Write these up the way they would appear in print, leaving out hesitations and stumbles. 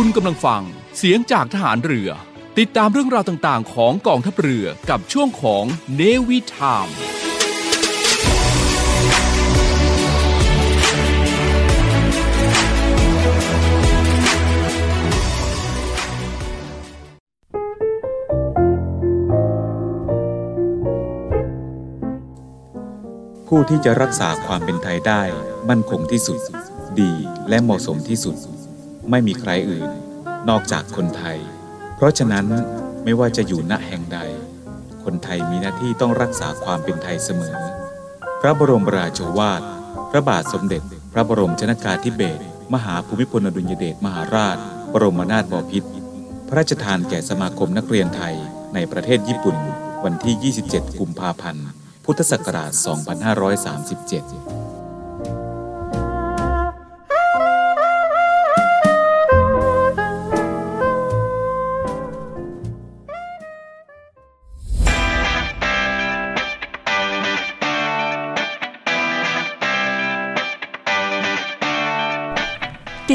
คุณกำลังฟังเสียงจากทหารเรือติดตามเรื่องราวต่างๆของกองทัพเรือกับช่วงของ Navy Timeผู้ที่จะรักษาความเป็นไทยได้มั่นคงที่สุดดีและเหมาะสมที่สุดไม่มีใครอื่นนอกจากคนไทยเพราะฉะนั้นไม่ว่าจะอยู่ณแห่งใดคนไทยมีหน้าที่ต้องรักษาความเป็นไทยเสมอพระบรมราโชวาทพระบาทสมเด็จพระบรมชนกาธิเบศรมหาภูมิพลอดุลยเดชมหาราชบรมนาถบพิตรพระราชทานแก่สมาคมนักเรียนไทยในประเทศญี่ปุ่นวันที่ 27 กุมภาพันธ์พุทธศักราช 2537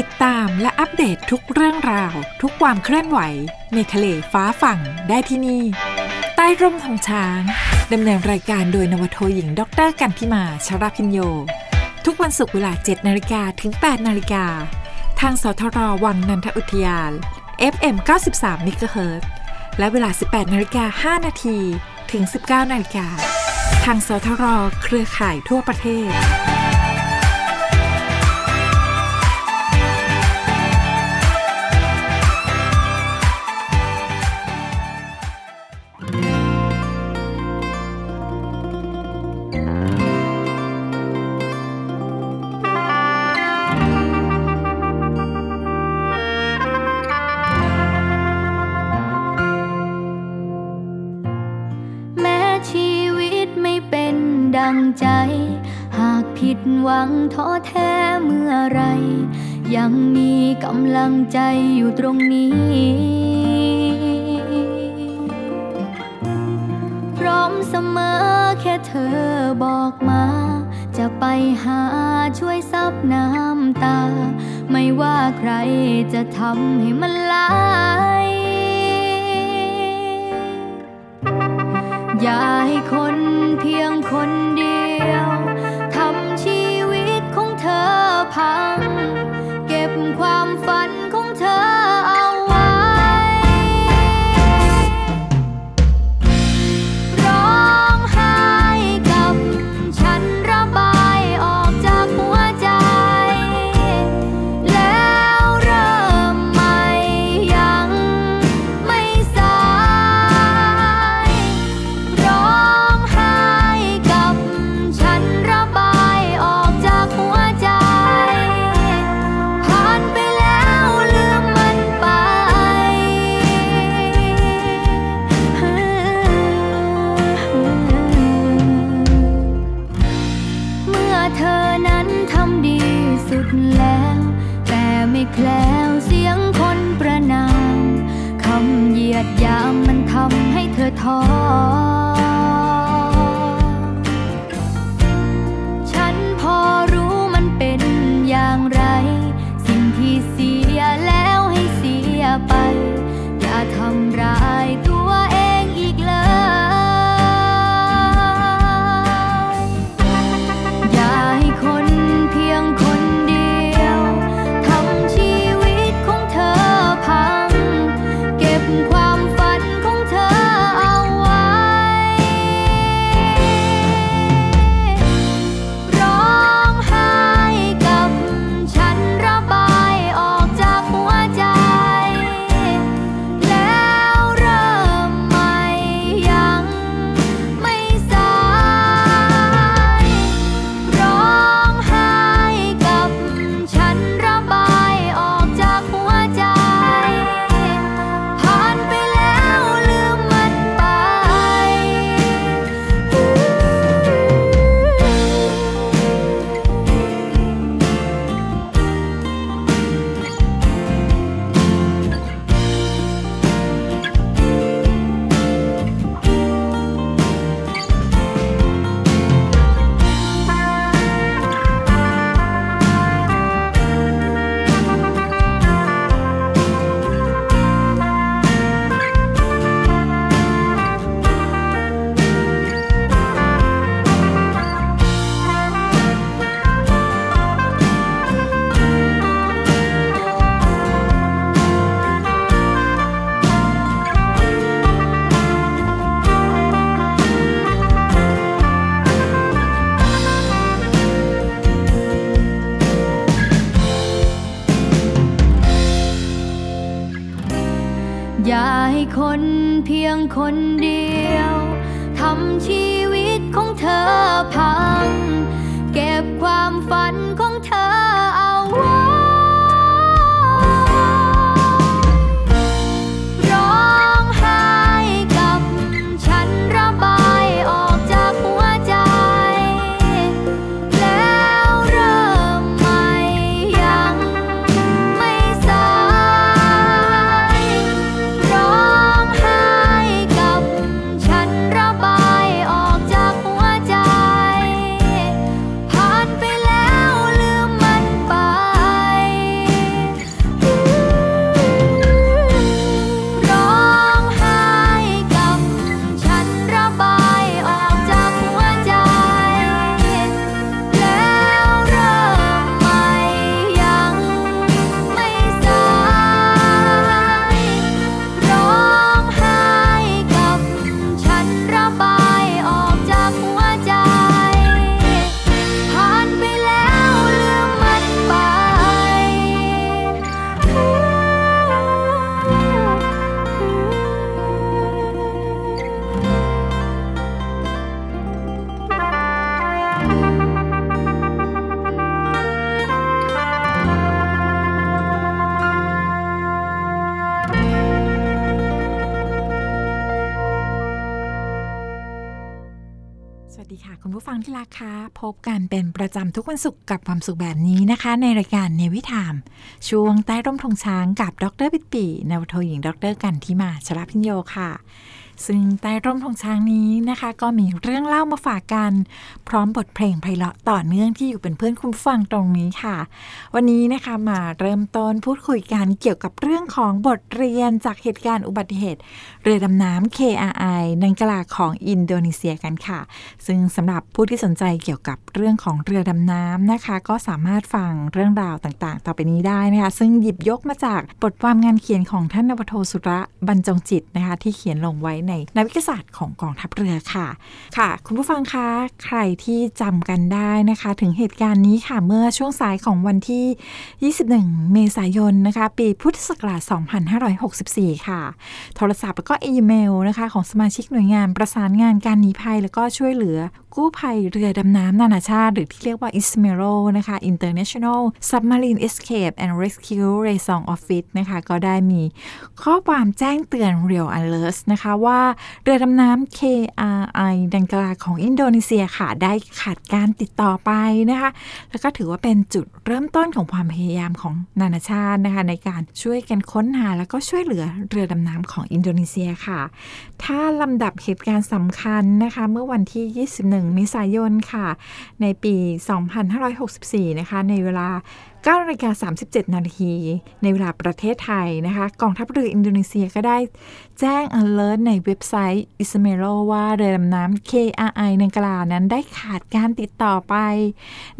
ติดตามและอัปเดตทุกเรื่องราวทุกความเคลื่อนไหวในทะเลฟ้าฝั่งได้ที่นี่ใต้ร่มธงช้างดำเนินรายการโดยนวโทหญิงดร.กันทิมาชรพิญโยทุกวันศุกร์เวลา 7:00 น.ถึง 8:00 น.ทางสทรวังนันทอุทยาน FM 93 MHz และเวลา 18:05 น.ถึง 19:00 น.ทางสทรเครือข่ายทั่วประเทศใจหากผิดหวังท้อแท้เมื่อไรยังมีกำลังใจอยู่ตรงนี้พร้อมเสมอแค่เธอบอกมาจะไปหาช่วยซับน้ำตาไม่ว่าใครจะทำให้มันไหลอย่าให้คนเพียงคนเดียวทำชีวิตของเธอพังเก็บความฝันของเธอเอาไว้ร้องไห้กับฉันระบายออกจากหัวใจแล้วเริ่มใหม่ยังไม่สายร้องไห้กับฉันระบายออกจากหัวใจผ่านไปแล้วลืมมันไปเมื่อเธอนั้นทำดีสุดแล้วแต่ไม่แคล้วเสียงคนประณามคำเหยียดหยามมันทำให้เธอท้อฉันพอรู้มันเป็นอย่างไรสิ่งที่เสียแล้วให้เสียไปอย่าทำร้ายตัวเองอีกเลยอย่าให้คนเพียงคนเดียวทำชีวิตของเธอพังเก็บความฝันของเธอเอาไว้ อย่าให้คนเพียงคนเดียวทำชีวิตของเธอพังเก็บความฝันของเธอเอาไว้ที่รักค่ะพบกันเป็นประจำทุกวันศุกร์กับความสุขแบบนี้นะคะในรายการเนวิธามช่วงใต้ร่มธงช้างกับดร.ปิตปีนาวโทหญิงดร.กันที่มาชลพิญโยค่ะซึ่งใต้ร่มธงช้างนี้นะคะก็มีเรื่องเล่ามาฝากกันพร้อมบทเพลงไพเราะต่อเนื่องที่อยู่เป็นเพื่อนคุณฟังตรงนี้ค่ะวันนี้นะคะมาเริ่มต้นพูดคุยกันเกี่ยวกับเรื่องของบทเรียนจากเหตุการณ์อุบัติเหตุเรือดำน้ำ KRI นังกลาของอินโดนีเซียกันค่ะซึ่งสำหรับผู้ที่สนใจเกี่ยวกับเรื่องของเรือดำน้ำนะคะก็สามารถฟังเรื่องราวต่างๆต่อไปนี้ได้นะคะซึ่งหยิบยกมาจากบทความงานเขียนของท่านนวโทสุระบรรจงจิตนะคะที่เขียนลงไว้ในนักวิทยาศาสตร์ของกองทัพเรือค่ะค่ะคุณผู้ฟังคะใครที่จำกันได้นะคะถึงเหตุการณ์นี้ค่ะเมื่อช่วงสายของวันที่21เมษายนนะคะปีพุทธศักราช2564ค่ะโทรศัพท์แล้วก็อีเมลนะคะของสมาชิกหน่วยงานประสานงานการหนีภัยแล้วก็ช่วยเหลือกู้ภัยเรือดำน้ำนานาชาติหรือที่เรียกว่า Ismero นะคะ International Submarine Escape and Rescue Liaison Office นะคะก็ได้มีข้อความแจ้งเตือน Real Alert นะคะว่าเรือดำน้ำ KRI ดังกล่าวของอินโดนีเซียค่ะได้ขาดการติดต่อไปนะคะแล้วก็ถือว่าเป็นจุดเริ่มต้นของความพยายามของนานาชาตินะคะในการช่วยกันค้นหาแล้วก็ช่วยเหลือเรือดำน้ำของอินโดนีเซียค่ะถ้าลำดับเหตุการณ์สำคัญนะคะเมื่อวันที่21เมษายนค่ะในปี2564นะคะในเวลา9:37 น.ในเวลาประเทศไทยนะคะกองทัพเรืออินโดนีเซียก็ได้แจ้ง alert ในเว็บไซต์ Ismero ว่าเรือดำน้ำ KRI นังกลานั้นได้ขาดการติดต่อไป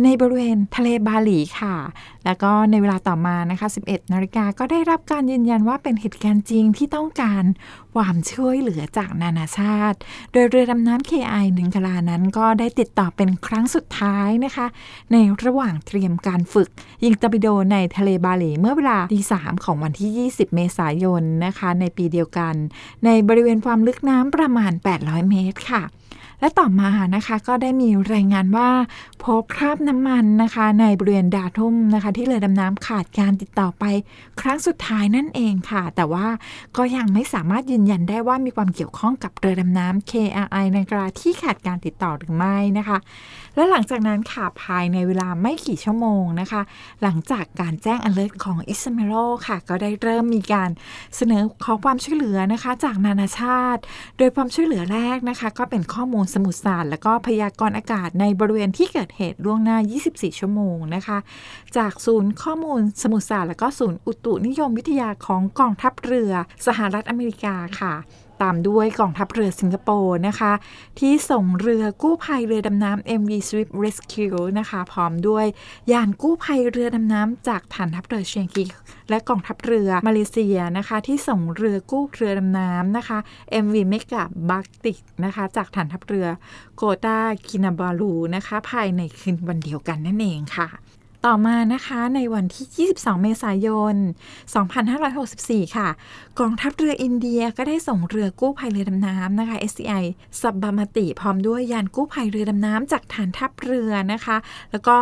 ในบริเวณทะเลบาหลีค่ะแล้วก็ในเวลาต่อมานะคะ11:00 น.ก็ได้รับการยืนยันว่าเป็นเหตุการณ์จริงที่ต้องการความช่วยเหลือจากนานาชาติโดยเรือดำน้ำ KRI นังกลานั้นก็ได้ติดต่อเป็นครั้งสุดท้ายนะคะในระหว่างเตรียมการฝึกยิงตอร์ปิโดในทะเลบาหลีเมื่อเวลา 3:00 น.ของวันที่20เมษายนนะคะในปีเดียวกันในบริเวณความลึกน้ำประมาณ800เมตรค่ะและต่อมานะคะก็ได้มีรายงานว่าพบคราบน้ำมันนะคะในบริเวณดาทุ่มนะคะที่เรือดำน้ำขาดการติดต่อไปครั้งสุดท้ายนั่นเองค่ะแต่ว่าก็ยังไม่สามารถยืนยันได้ว่ามีความเกี่ยวข้องกับเรือดำน้ำ KRI นังกลาที่ขาดการติดต่อหรือไม่นะคะและหลังจากนั้นค่ะภายในเวลาไม่กี่ชั่วโมงนะคะหลังจากการแจ้ง alert ของ Ismero ค่ะก็ได้เริ่มมีการเสนอขอความช่วยเหลือนะคะจากนานาชาติโดยความช่วยเหลือแรกนะคะก็เป็นข้อมูลสมุทรศาสตร์และก็พยากรณ์อากาศในบริเวณที่เกิดเหตุล่วงหน้า24ชั่วโมงนะคะจากศูนย์ข้อมูลสมุทรศาสตร์และก็ศูนย์อุตุนิยมวิทยาของกองทัพเรือสหรัฐอเมริกาค่ะตามด้วยกองทัพเรือสิงคโปร์นะคะที่ส่งเรือกู้ภัยเรือดำน้ำ MV Swift Rescue นะคะพร้อมด้วยยานกู้ภัยเรือดำน้ำจากฐานทัพเรือเชียงกีและกองทัพเรือมาเลเซียนะคะที่ส่งเรือกู้เรือดำน้ำนะคะ MV Mega Bakti นะคะจากฐานทัพเรือโกตาคินาบารูนะคะภายในคืนวันเดียวกันนั่นเองค่ะ ต่อมานะคะในวันที่22เมษายน2564ค่ะกองทัพเรืออินเดียก็ได้ส่งเรือกู้ภัยเรือดำน้ำนะคะ SCI Sabarmati พร้อมด้วยยานกู้ภัยเรือดำน้ำจากฐานทัพเรือนะคะแล้วก็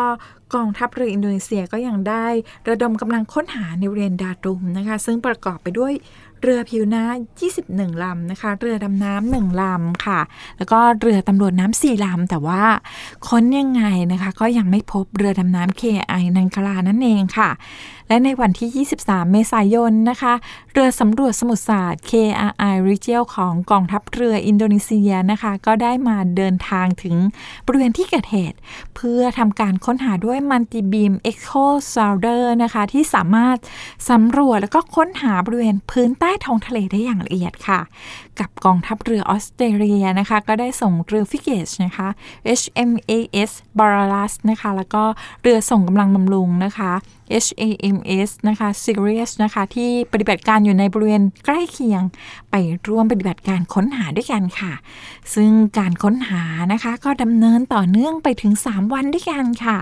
กองทัพเรืออินโดนีเซียก็ยังได้ระดมกำลังค้นหาในบริเวณดารุมนะคะซึ่งประกอบไปด้วยเรือผิวน้ำ21ลำนะคะเรือดำน้ำ1ลำค่ะแล้วก็เรือตำรวจน้ำ4ลำแต่ว่าค้นยังไงนะคะก็ยังไม่พบเรือดำน้ำ KRI นังคลานั่นเองค่ะและในวันที่23เมษายนนะคะเรือสำรวจสมุทรศาสตร์ KRI Rizal ของกองทัพเรืออินโดนีเซียนะคะก็ได้มาเดินทางถึงบริเวณที่เกิดเหตุเพื่อทำการค้นหาด้วยมันติบีม Echo Sounder นะคะที่สามารถสำรวจแล้วก็ค้นหาบริเวณพื้นใต้ท้องทะเลได้อย่างละเอียดค่ะกับกองทัพเรือออสเตรเลียนะคะก็ได้ส่งเรือฟิเกตนะคะ HMAS Ballarat นะคะแล้วก็เรือส่งกำลังบำรุงนะคะ HMAS นะคะ Serious นะคะที่ปฏิบัติการอยู่ในบริเวณใกล้เคียงไปร่วมปฏิบัติการค้นหาด้วยกันค่ะซึ่งการค้นหานะคะก็ดำเนินต่อเนื่องไปถึง3วันด้วยกันค่ะ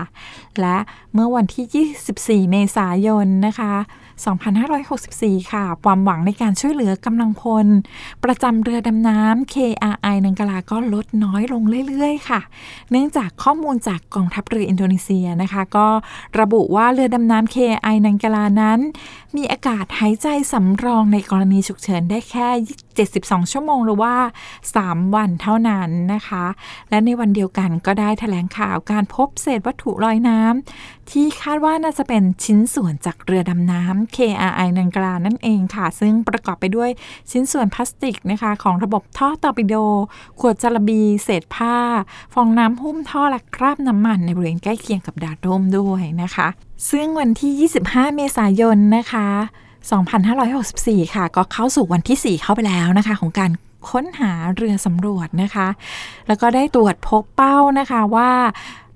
และเมื่อวันที่24เมษายนนะคะ2564ค่ะความหวังในการช่วยเหลือกำลังพลประจำเรือดำน้ำ KRI นังกลาก็ลดน้อยลงเรื่อยๆค่ะเนื่องจากข้อมูลจากกองทัพเรืออินโดนีเซียนะคะก็ระบุว่าเรือดำน้ำ KRI นังกลานั้นมีอากาศหายใจสำรองในกรณีฉุกเฉินได้แค่72ชั่วโมงหรือว่า3วันเท่านั้นนะคะและในวันเดียวกันก็ได้แถลงข่าวการพบเศษวัตถุลอยน้ำที่คาดว่าน่าจะเป็นชิ้นส่วนจากเรือดำน้ำ KRI นังกลานั่นเองค่ะซึ่งประกอบไปด้วยชิ้นส่วนพลาสติกนะคะของระบบท่อตอร์ปิโดขวดจลบีเศษผ้าฟองน้ำหุ้มท่อและคราบน้ำมันในบริเวณใกล้เคียงกับดารุมด้วยนะคะซึ่งวันที่25เมษายนนะคะ2564ค่ะก็เข้าสู่วันที่4เข้าไปแล้วนะคะของการค้นหาเรือสำรวจนะคะแล้วก็ได้ตรวจพบเป้านะคะว่า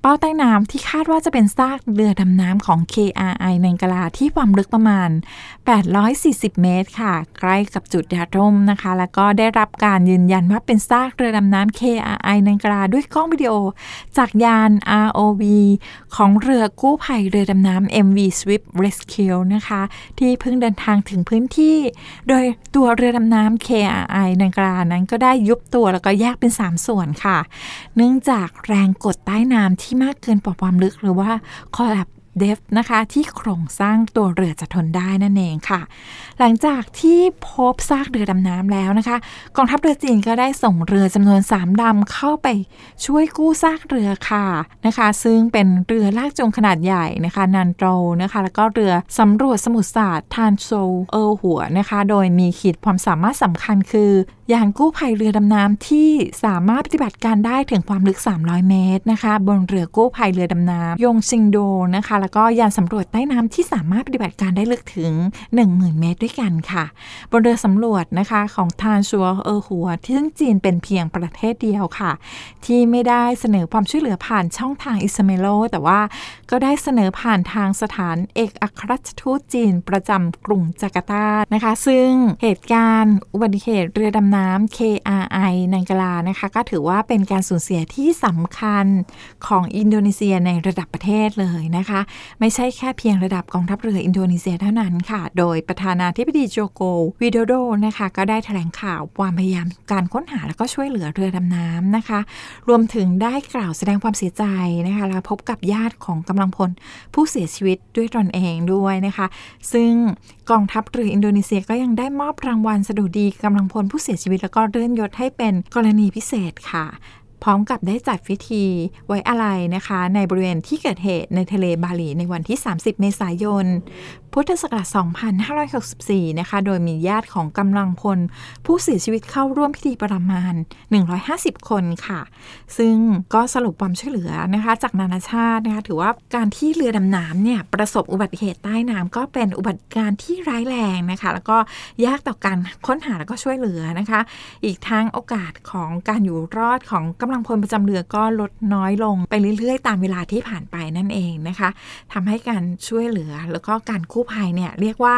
เป้าใต้น้ำที่คาดว่าจะเป็นซากเรือดำน้ำของ KRI นังกลาที่ความลึกประมาณ840เมตรค่ะใกล้กับจุดดารุมนะคะแล้วก็ได้รับการยืนยันว่าเป็นซากเรือดำน้ำ KRI นังกลาด้วยกล้องวิดีโอจากยาน ROV ของเรือกู้ภัยเรือดำน้ำ MV Swift Rescue นะคะที่เพิ่งเดินทางถึงพื้นที่โดยตัวเรือดำน้ำ KRI นังกลานั้นก็ได้ยุบตัวแล้วก็แยกเป็น3ส่วนค่ะเนื่องจากแรงกดใต้น้ำที่มากเกินกว่าความลึกหรือว่าคอลับเดฟนะคะที่โครงสร้างตัวเรือจะทนได้นั่นเองค่ะหลังจากที่พบซากเรือดำน้ำแล้วนะคะกองทัพเรือจีนก็ได้ส่งเรือจำนวน3ลำเข้าไปช่วยกู้ซากเรือค่ะนะคะซึ่งเป็นเรือลากจูงขนาดใหญ่นะคะนันโตรนะคะแล้วก็เรือสำรวจสมุทรศาสตร์ทานโซหัวนะคะโดยมีขีดความสามารถสำคัญคือยานกู้ภัยเรือดำน้ำที่สามารถปฏิบัติการได้ถึงความลึก300เมตรนะคะบนเรือกู้ภัยเรือดำน้ำยงซิงโดนะคะแล้วก็ยานสำรวจใต้น้ำที่สามารถปฏิบัติการได้ลึกถึง 10,000 เมตรด้วยกันค่ะบนเรือสำรวจนะคะของทานชัวหัวที่จีนเป็นเพียงประเทศเดียวค่ะที่ไม่ได้เสนอความช่วยเหลือผ่านช่องทาง Ismero แต่ว่าก็ได้เสนอผ่านทางสถานเอกอัครราชทูตจีนประจำกรุงจาการ์ตานะคะซึ่งเหตุการณ์อุบัติเหตุเรือดำน้ำ KRI นังกลานะคะก็ถือว่าเป็นการสูญเสียที่สำคัญของอินโดนีเซียในระดับประเทศเลยนะคะไม่ใช่แค่เพียงระดับกองทัพเรืออินโดนีเซียเท่านั้นค่ะโดยประธานาธิบดีโจโกวิโดโดนะคะก็ได้แถลงข่าวความพยายามการค้นหาและก็ช่วยเหลือเรือดำน้ำนะคะรวมถึงได้กล่าวแสดงความเสียใจนะคะและพบกับญาติของกำลังพลผู้เสียชีวิตด้วยตนเองด้วยนะคะซึ่งกองทัพเรืออินโดนีเซียก็ยังได้มอบรางวัลสดุดีกำลังพลผู้เสียชีวิตแล้วก็เลื่อนยศให้เป็นกรณีพิเศษค่ะพร้อมกับได้จัดพิธีไว้อาลัยนะคะในบริเวณที่เกิดเหตุในทะเลบาหลีในวันที่30เมษายนพุทธศักราช2564นะคะโดยมีญาติของกำลังพลผู้เสียชีวิตเข้าร่วมพิธีประมาณ150คนค่ะซึ่งก็สรุปความช่วยเหลือนะคะจากนานาชาตินะคะถือว่าการที่เรือดำน้ำเนี่ยประสบอุบัติเหตุใต้น้ำก็เป็นอุบัติการณ์ที่ร้ายแรงนะคะแล้วก็ยากต่อการค้นหาและก็ช่วยเหลือนะคะอีกทั้งโอกาสของการอยู่รอดของ กำลังพลประจำเรือก็ลดน้อยลงไปเรื่อยๆตามเวลาที่ผ่านไปนั่นเองนะคะทำให้การช่วยเหลือแล้วก็การกู้ภัยเนี่ยเรียกว่า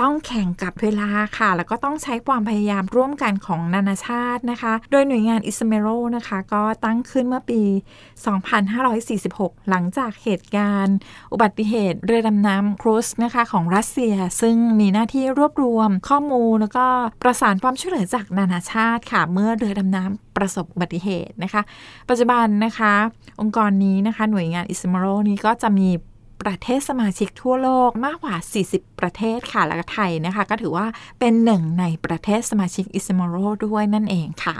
ต้องแข่งกับเวลาค่ะแล้วก็ต้องใช้ความพยายามร่วมกันของนานาชาตินะคะโดยหน่วยงาน Ismero นะคะก็ตั้งขึ้นเมื่อปี 2546 หลังจากเหตุการณ์อุบัติเหตุเรือดำน้ำ Kursk นะคะของรัสเซียซึ่งมีหน้าที่รวบรวมข้อมูลแล้วก็ประสานความช่วยเหลือจากนานาชาติค่ะเมื่อเรือดำน้ำประสบอุบัติเหตุนะคะปัจจุบันนะคะองค์กรนี้นะคะหน่วยงาน Ismero นี้ก็จะมีประเทศสมาชิกทั่วโลกมากกว่า40ประเทศค่ะและไทยนะคะก็ถือว่าเป็นหนึ่งในประเทศสมาชิก Ismero ด้วยนั่นเองค่ะ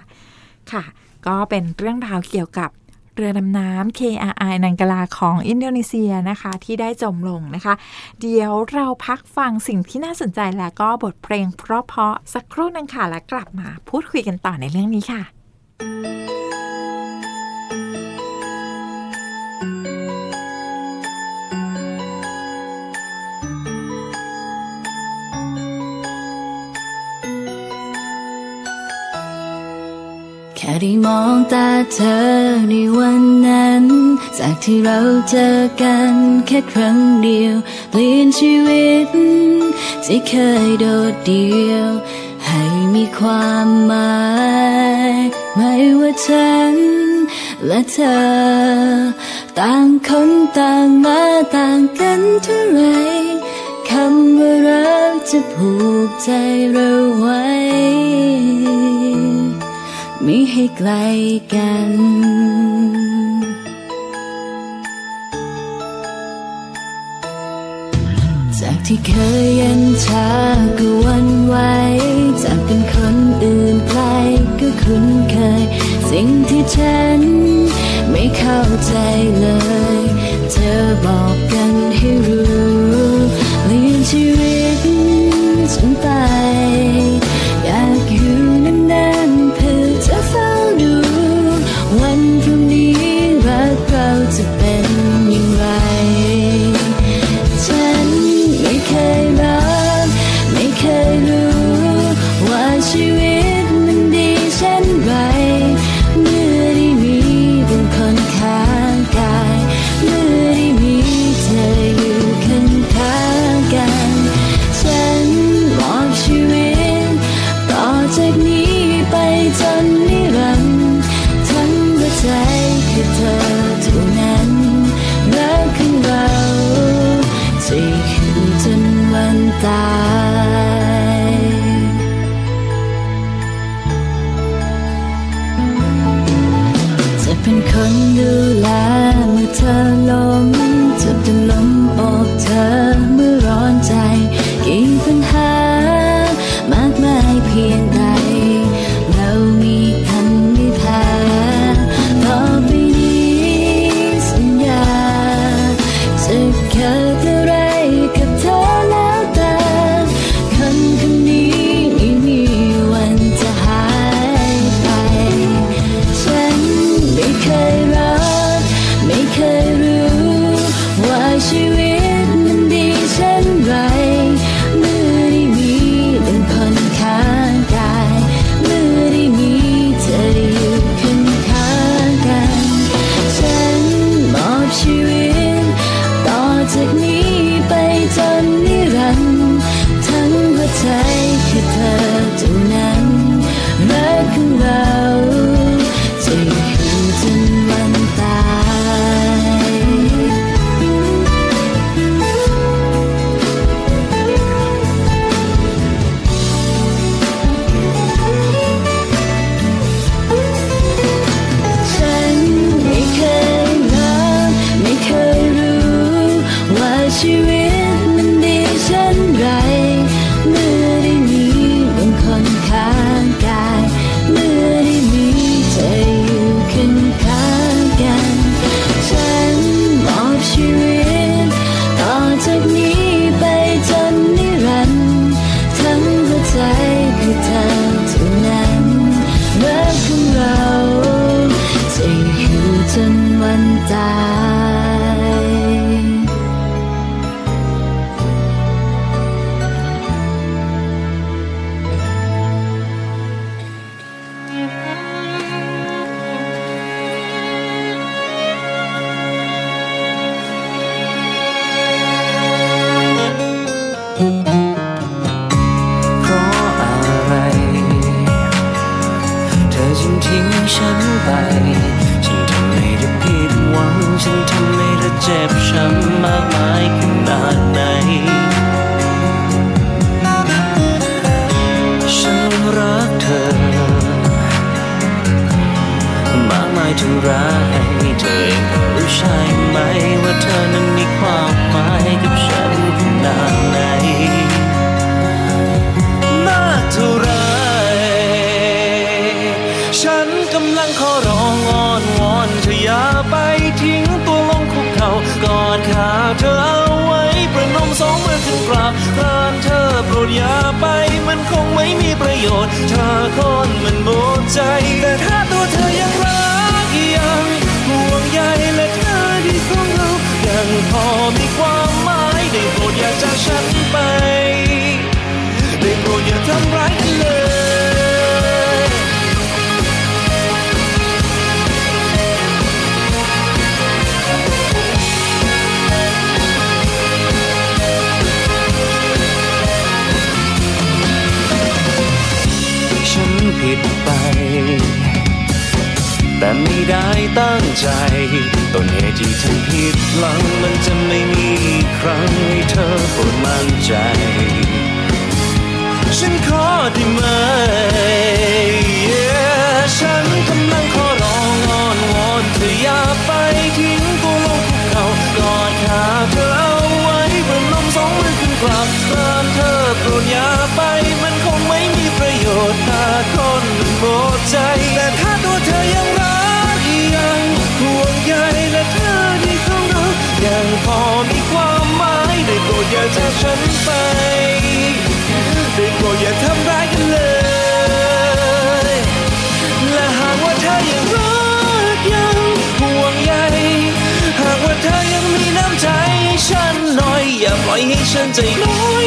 ค่ะก็เป็นเรื่องราวเกี่ยวกับเรือดำน้ำ KRI นังกลาของอินโดนีเซียนะคะที่ได้จมลงนะคะเดี๋ยวเราพักฟังสิ่งที่น่าสนใจแล้วก็บทเพลงเพราะๆสักครู่นึงค่ะและกลับมาพูดคุยกันต่อในเรื่องนี้ค่ะแค่ได้มองตาเธอในวันนั้นจากที่เราเจอกันแค่ครั้งเดียวเปลี่ยนชีวิตที่เคยโดดเดี่ยวให้มีความหมายไม่ว่าฉันและเธอต่างคนต่างมาต่างกันเท่าไรคำว่ารักจะผูกใจเราไว้ไม่ให้ไกลกันจากที่เคยเย็นชาก็หวั่นไหวจากเป็นคนอื่นไกลก็คุ้นเคยสิ่งที่ฉันไม่เข้าใจเลยเธอบอกกันให้รู้เลี้ยงชีวิตฉันไปอยากอยู่นานๆจะเฝ้าดูวันพรุ่งนี้รักเราจะเป็นอย่างไรฉันไม่เคยรักไม่เคยรู้ว่าชีวิตมันดีเช่นไรเมื่อได้มีเป็นคนข้างกายเมื่อได้มีเธออยู่ ร้ายเธอเองก็รู้ใช่ไหมว่าเธอนั้นมีความหมายกับฉันนานไหนมากเท่าไรฉันกำลังขอร้องอ้อนวอนเธออย่าไปทิ้งตัวลงคุกเข่ากอดขาเธอเอาไว้ประนมสองมือขึ้นกราบลาเธอโปรดอย่าไปมันคงไม่มีประโยชน์เธอคนมันหมดใจแต่ถ้าตัวเธอยังรักยังห่วงใยและเธอที่ของเรายังพอมีความหมายได้โปรดอย่าจากฉันไปได้โปรดอย่าทำร้ายกันเลยผิดไปแต่ไม่ได้ตั้งใจต้นเหตุที่ทำผิดหลังมันจะไม่มีครั้งให้เธอโปรดมั่นใจฉันขอได้ไหม yeah. ฉันกำลังขอร้องอ้อนวอนเธออย่าไปทิ้งตัวลงภูเขากอดขาเธอเอาไว้บนลมสองมือขึ้นกลับตามเธอโปรดอย่าไปมันคงไม่มีประโยชน์ถ้าคนหมดใจแต่ถ้าตัวเธอยังรักยังห่วงใยและเธอที่ของเรายังพอมีความหมายได้โปรดอย่าจากฉันไปได้โปรดอย่าทำร้ายกันเลยและหากว่าเธอยังรักยังห่วงใยหากว่าเธอยังมีน้ำใจฉันหน่อยอย่าปล่อยให้ฉันใจน้อย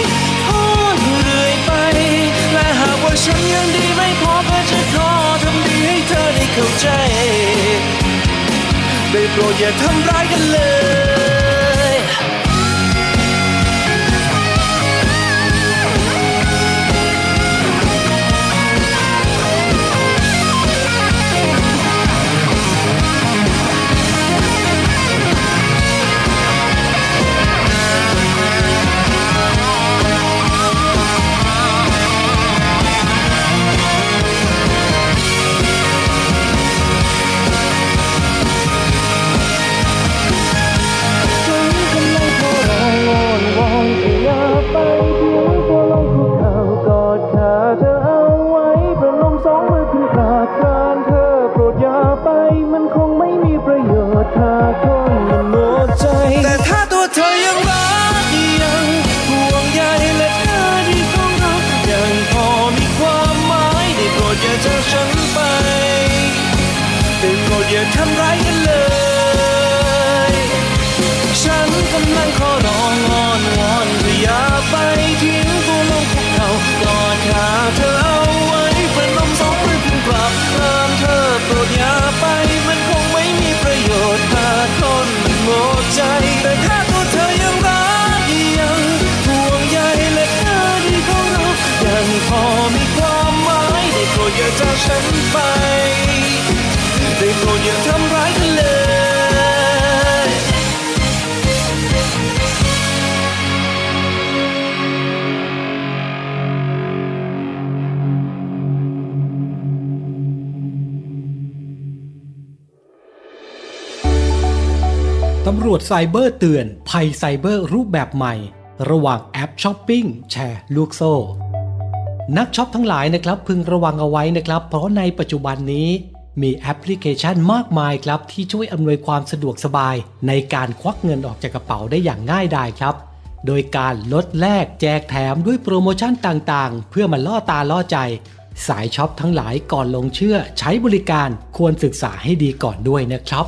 และหากว่าฉันยังดีไม่พอเพื่อจะขอทำดีให้เธอได้เข้าใจได้โปรดอย่าทำร้ายกันเลยตำรวจไซเบอร์เตือนภัยไซเบอร์รูปแบบใหม่ระหว่างแอปช้อปปิ้งแชร์ลูกโซ่นักช็อปทั้งหลายนะครับพึงระวังเอาไว้นะครับเพราะในปัจจุบันนี้มีแอปพลิเคชันมากมายครับที่ช่วยอำนวยความสะดวกสบายในการควักเงินออกจากกระเป๋าได้อย่างง่ายดายครับโดยการลดแลกแจกแถมด้วยโปรโมชั่นต่างๆเพื่อมาล่อตาล่อใจสายช็อปทั้งหลายก่อนลงเชื่อใช้บริการควรศึกษาให้ดีก่อนด้วยนะครับ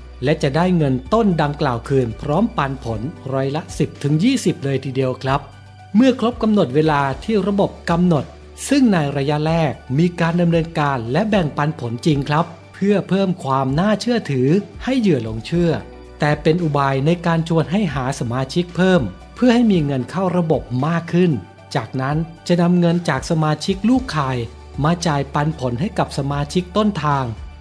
และจะได้เงินต้นดังกล่าวคืนพร้อมปันผลร้อยละ 10-20 เลยทีเดียวครับเมื่อครบกำหนดเวลาที่ระบบกำหนดซึ่งในระยะแรกมีการดำเนินการและแบ่งปันผลจริงครับเ พื่อเพิ่มความน่าเชื่อถือให้เหยื่อหลงเชื่อแต่เป็นอุบายในการชวนให้หาสมาชิกเพิ่มเพื่อให้มีเงินเข้าระบบมากขึ้นจากนั้นจะนำเงินจากสมาชิกลูกข่ายมาจ่ายปันผลให้กับสมาชิกต้นทาง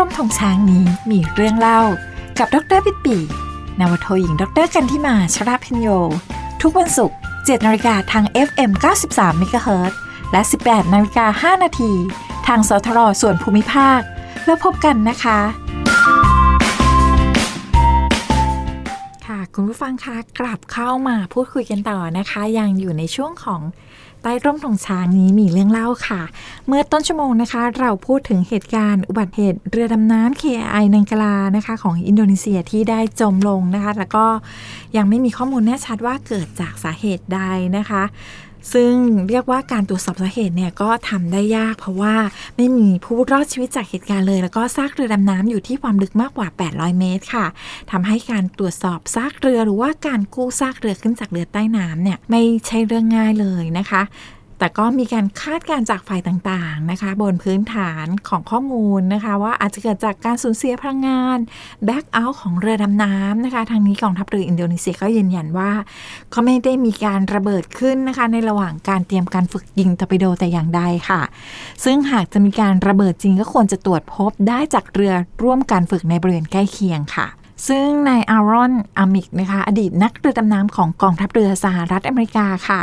ร่มทองช้างนี้มีเรื่องเล่ากับดร.ปิตินาวาโทหญิงดร.กันทิมาชราพิญโยทุกวันศุกร์ 7:00 นทาง FM 93 MHz และ 18:05 นทางสทรส่วนภูมิภาคแล้วพบกันนะคะค่ะคุณผู้ฟังคะกลับเข้ามาพูดคุยกันต่อนะคะยังอยู่ในช่วงของใต้ร่มทองช้างนี้มีเรื่องเล่าค่ะเมื่อต้นชั่วโมงนะคะเราพูดถึงเหตุการณ์อุบัติเหตุเรือดำน้ำ KRI นังกลานะคะของอินโดนีเซียที่ได้จมลงนะคะแล้วก็ยังไม่มีข้อมูลแน่ชัดว่าเกิดจากสาเหตุใดนะคะซึ่งเรียกว่าการตรวจสอบสาเหตุเนี่ยก็ทำได้ยากเพราะว่าไม่มีผู้รอดชีวิตจากเหตุการณ์เลยแล้วก็ซากเรือดำน้ำอยู่ที่ความลึกมากกว่า800เมตรค่ะทำให้การตรวจสอบซากเรือหรือว่าการกู้ซากเรือขึ้นจากเรือใต้น้ำเนี่ยไม่ใช่เรื่องง่ายเลยนะคะแต่ก็มีการคาดการณ์จากฝ่ายต่างๆนะคะบนพื้นฐานของข้อมูลนะคะว่าอาจจะเกิดจากการสูญเสียพลังงานแบ็กเอาท์ของเรือดำน้ำนะคะทางนี้กองทัพเรืออินโดนีเซียก็ยืนยันว่าก็ไม่ได้มีการระเบิดขึ้นนะคะในระหว่างการเตรียมการฝึกยิงทอร์ปิโดแต่อย่างใดค่ะซึ่งหากจะมีการระเบิดจริงก็ควรจะตรวจพบได้จากเรือร่วมการฝึกในบริเวณใกล้เคียงค่ะซึ่งนายอารอน อามิกนะคะอดีตนักเรือดำน้ำของกองทัพเรือสหรัฐอเมริกาค่ะ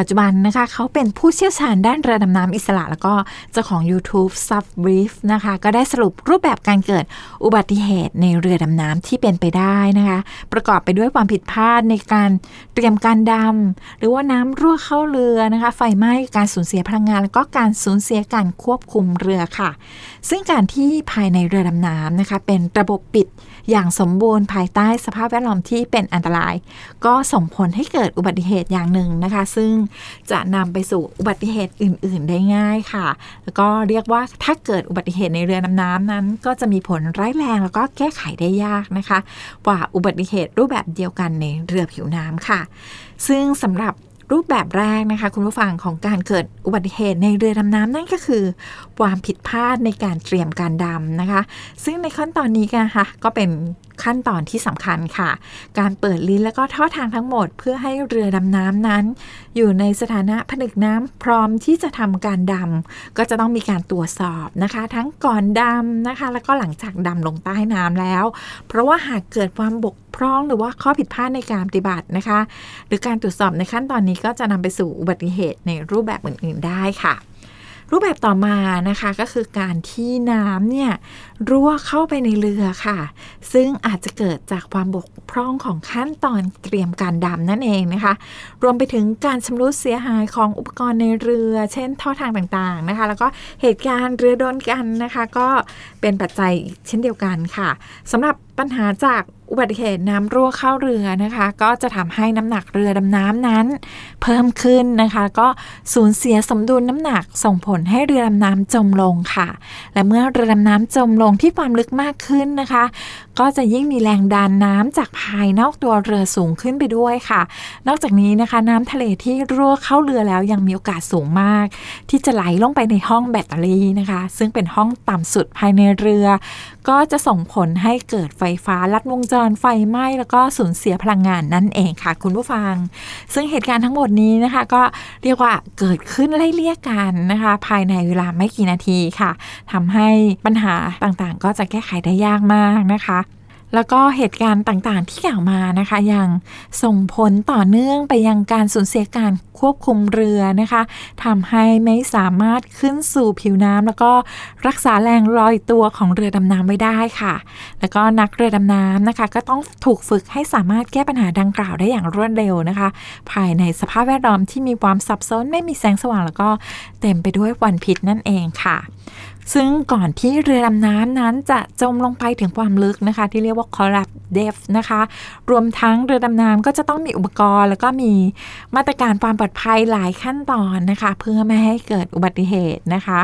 ปัจจุบันนะคะเขาเป็นผู้เชี่ยวชาญด้านเรือดำน้ำอิสระแล้วก็เจ้าของ YouTube Subbrief นะคะก็ได้สรุปรูปแบบการเกิดอุบัติเหตุในเรือดำน้ำที่เป็นไปได้นะคะประกอบไปด้วยความผิดพลาดในการเตรียมการดำหรือว่าน้ำรั่วเข้าเรือนะคะไฟไหม้การสูญเสียพลังงานแล้วก็การสูญเสียการควบคุมเรือค่ะซึ่งการที่ภายในเรือดำน้ำนะคะเป็นระบบปิดอย่างสมบูรณ์ภายใต้สภาพแวดล้อมที่เป็นอันตรายก็ส่งผลให้เกิดอุบัติเหตุอย่างหนึ่งนะคะซึ่งจะนำไปสู่อุบัติเหตุอื่นๆได้ง่ายค่ะแล้วก็เรียกว่าถ้าเกิดอุบัติเหตุในเรือดำน้ำนั้นก็จะมีผลร้ายแรงแล้วก็แก้ไขได้ยากนะคะกว่าอุบัติเหตุรูปแบบเดียวกันในเรือผิวน้ำค่ะซึ่งสำหรับรูปแบบแรกนะคะคุณผู้ฟังของการเกิดอุบัติเหตุในเรือดำน้ำนั่นก็คือความผิดพลาดในการเตรียมการดำนะคะซึ่งในขั้นตอนนี้นะคะก็เป็น ขั้นตอนที่สำคัญค่ะการเปิดลิ้นและก็ท่อทางทั้งหมดเพื่อให้เรือดำน้ำนั้นอยู่ในสถานะผนึกน้ำพร้อมที่จะทำการดำก็จะต้องมีการตรวจสอบนะคะทั้งก่อนดำนะคะแล้วก็หลังจากดำลงใต้น้ำแล้วเพราะว่าหากเกิดความบกพร่องหรือว่าข้อผิดพลาดในการปฏิบัตินะคะหรือการตรวจสอบในขั้นตอนนี้ก็จะนำไปสู่อุบัติเหตุในรูปแบบอื่นๆได้ค่ะรูปแบบต่อมานะคะก็คือการที่น้ำเนี่ยรั่วเข้าไปในเรือค่ะซึ่งอาจจะเกิดจากความบกพร่องของขั้นตอนเตรียมการดำนั่นเองนะคะรวมไปถึงการชำรุดเสียหายของอุปกรณ์ในเรือเช่นท่อทางต่างๆนะคะแล้วก็เหตุการณ์เรือโดนกันนะคะก็เป็นปัจจัยเช่นเดียวกันค่ะสำหรับปัญหาจากอุบัติเหตุน้ำรั่วเข้าเรือนะคะก็จะทำให้น้ำหนักเรือดำน้ำนั้นเพิ่มขึ้นนะคะก็สูญเสียสมดุลน้ำหนักส่งผลให้เรือดำน้ำจมลงค่ะและเมื่อเรือดำน้ำจมลงที่ความลึกมากขึ้นนะคะก็จะยิ่งมีแรงดันน้ำจากภายนอกตัวเรือสูงขึ้นไปด้วยค่ะนอกจากนี้นะคะน้ำทะเลที่รั่วเข้าเรือแล้วยังมีโอกาสสูงมากที่จะไหลลงไปในห้องแบตเตอรี่นะคะซึ่งเป็นห้องต่ำสุดภายในเรือก็จะส่งผลให้เกิดไฟฟ้าลัดวงจรไฟไหม้แล้วก็สูญเสียพลังงานนั่นเองค่ะคุณผู้ฟังซึ่งเหตุการณ์ทั้งหมดนี้นะคะก็เรียกว่าเกิดขึ้นไล่เลี่ยกันนะคะภายในเวลาไม่กี่นาทีค่ะทำให้ปัญหาต่างๆก็จะแก้ไขได้ยากมากนะคะแล้วก็เหตุการณ์ต่างๆที่กล่าวมานะคะยังส่งผลต่อเนื่องไปยังการสูญเสียการควบคุมเรือนะคะทำให้ไม่สามารถขึ้นสู่ผิวน้ำแล้วก็รักษาแรงลอยตัวของเรือดำน้ำไว้ได้ค่ะแล้วก็นักเรือดำน้ำนะคะก็ต้องถูกฝึกให้สามารถแก้ปัญหาดังกล่าวได้อย่างรวดเร็วนะคะภายในสภาพแวดล้อมที่มีความซับซ้อนไม่มีแสงสว่างแล้วก็เต็มไปด้วยควันพิษนั่นเองค่ะซึ่งก่อนที่เรือดำน้ำนั้นจะจมลงไปถึงความลึกนะคะที่เรียกว่า collapse depth นะคะรวมทั้งเรือดำน้ำก็จะต้องมีอุปกรณ์แล้วก็มีมาตรการความปลอดภัยหลายขั้นตอนนะคะเพื่อไม่ให้เกิดอุบัติเหตุนะคะ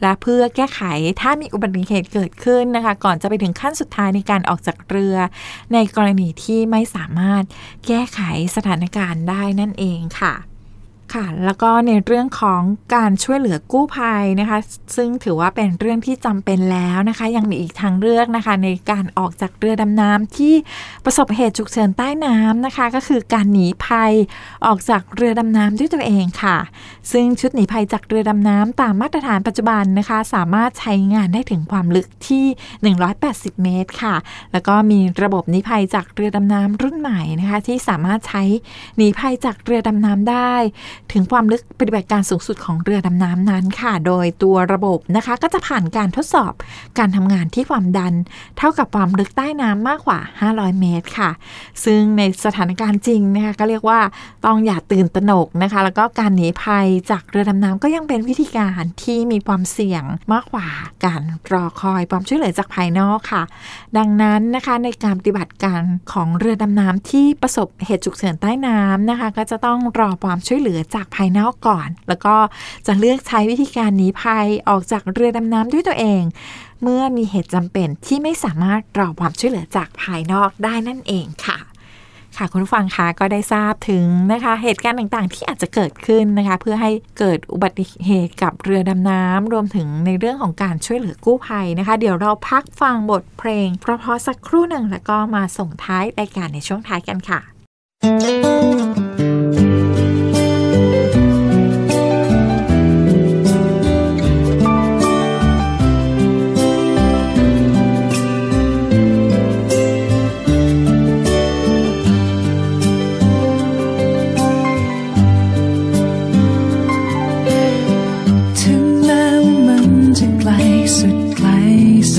และเพื่อแก้ไขถ้ามีอุบัติเหตุเกิดขึ้นนะคะก่อนจะไปถึงขั้นสุดท้ายในการออกจากเรือในกรณีที่ไม่สามารถแก้ไขสถานการณ์ได้นั่นเองค่ะแล้วก็ในเรื่องของการช่วยเหลือกู้ภัยนะคะซึ่งถือว่าเป็นเรื่องที่จำเป็นแล้วนะคะยังมีอีกทางเลือกนะคะในการออกจากเรือดำน้ำที่ประสบเหตุฉุกเฉินใต้น้ำนะคะก็คือการหนีภัยออกจากเรือดำน้ำด้วยตัวเองค่ะซึ่งชุดหนีภัยจากเรือดำน้ำตามมาตรฐานปัจจุบันนะคะสามารถใช้งานได้ถึงความลึกที่180เมตรค่ะแล้วก็มีระบบหนีภัยจากเรือดำน้ำรุ่นใหม่นะคะที่สามารถใช้หนีภัยจากเรือดำน้ำได้ถึงความลึกปฏิบัติการสูงสุดของเรือดำน้ำนั้นค่ะโดยตัวระบบนะคะก็จะผ่านการทดสอบการทำงานที่ความดันเท่ากับความลึกใต้น้ำมากกว่า500เมตรค่ะซึ่งในสถานการณ์จริงนะคะก็เรียกว่าต้องอย่าตื่นตระหนกนะคะแล้วก็การหนีภัยจากเรือดำน้ำก็ยังเป็นวิธีการที่มีความเสี่ยงมากกว่าการรอคอยความช่วยเหลือจากภายนอกค่ะดังนั้นนะคะในการปฏิบัติการของเรือดำน้ำที่ประสบเหตุฉุกเฉินใต้น้ำนะคะก็จะต้องรอความช่วยเหลือจากภายนอกก่อนแล้วก็จะเลือกใช้วิธีการหนีภัยออกจากเรือดำน้ำด้วยตัวเองเมื่อมีเหตุจำเป็นที่ไม่สามารถรอความช่วยเหลือจากภายนอกได้นั่นเองค่ะคุณผู้ฟังคะก็ได้ทราบถึงนะคะเหตุการณ์ต่างๆที่อาจจะเกิดขึ้นนะคะเพื่อให้เกิดอุบัติเหตุกับเรือดำน้ำรวมถึงในเรื่องของการช่วยเหลือกู้ภัยนะคะเดี๋ยวเราพักฟังบทเพลงเพราะๆสักครู่หนึ่งแล้วก็มาส่งท้ายรายการในช่วงท้ายกันค่ะแส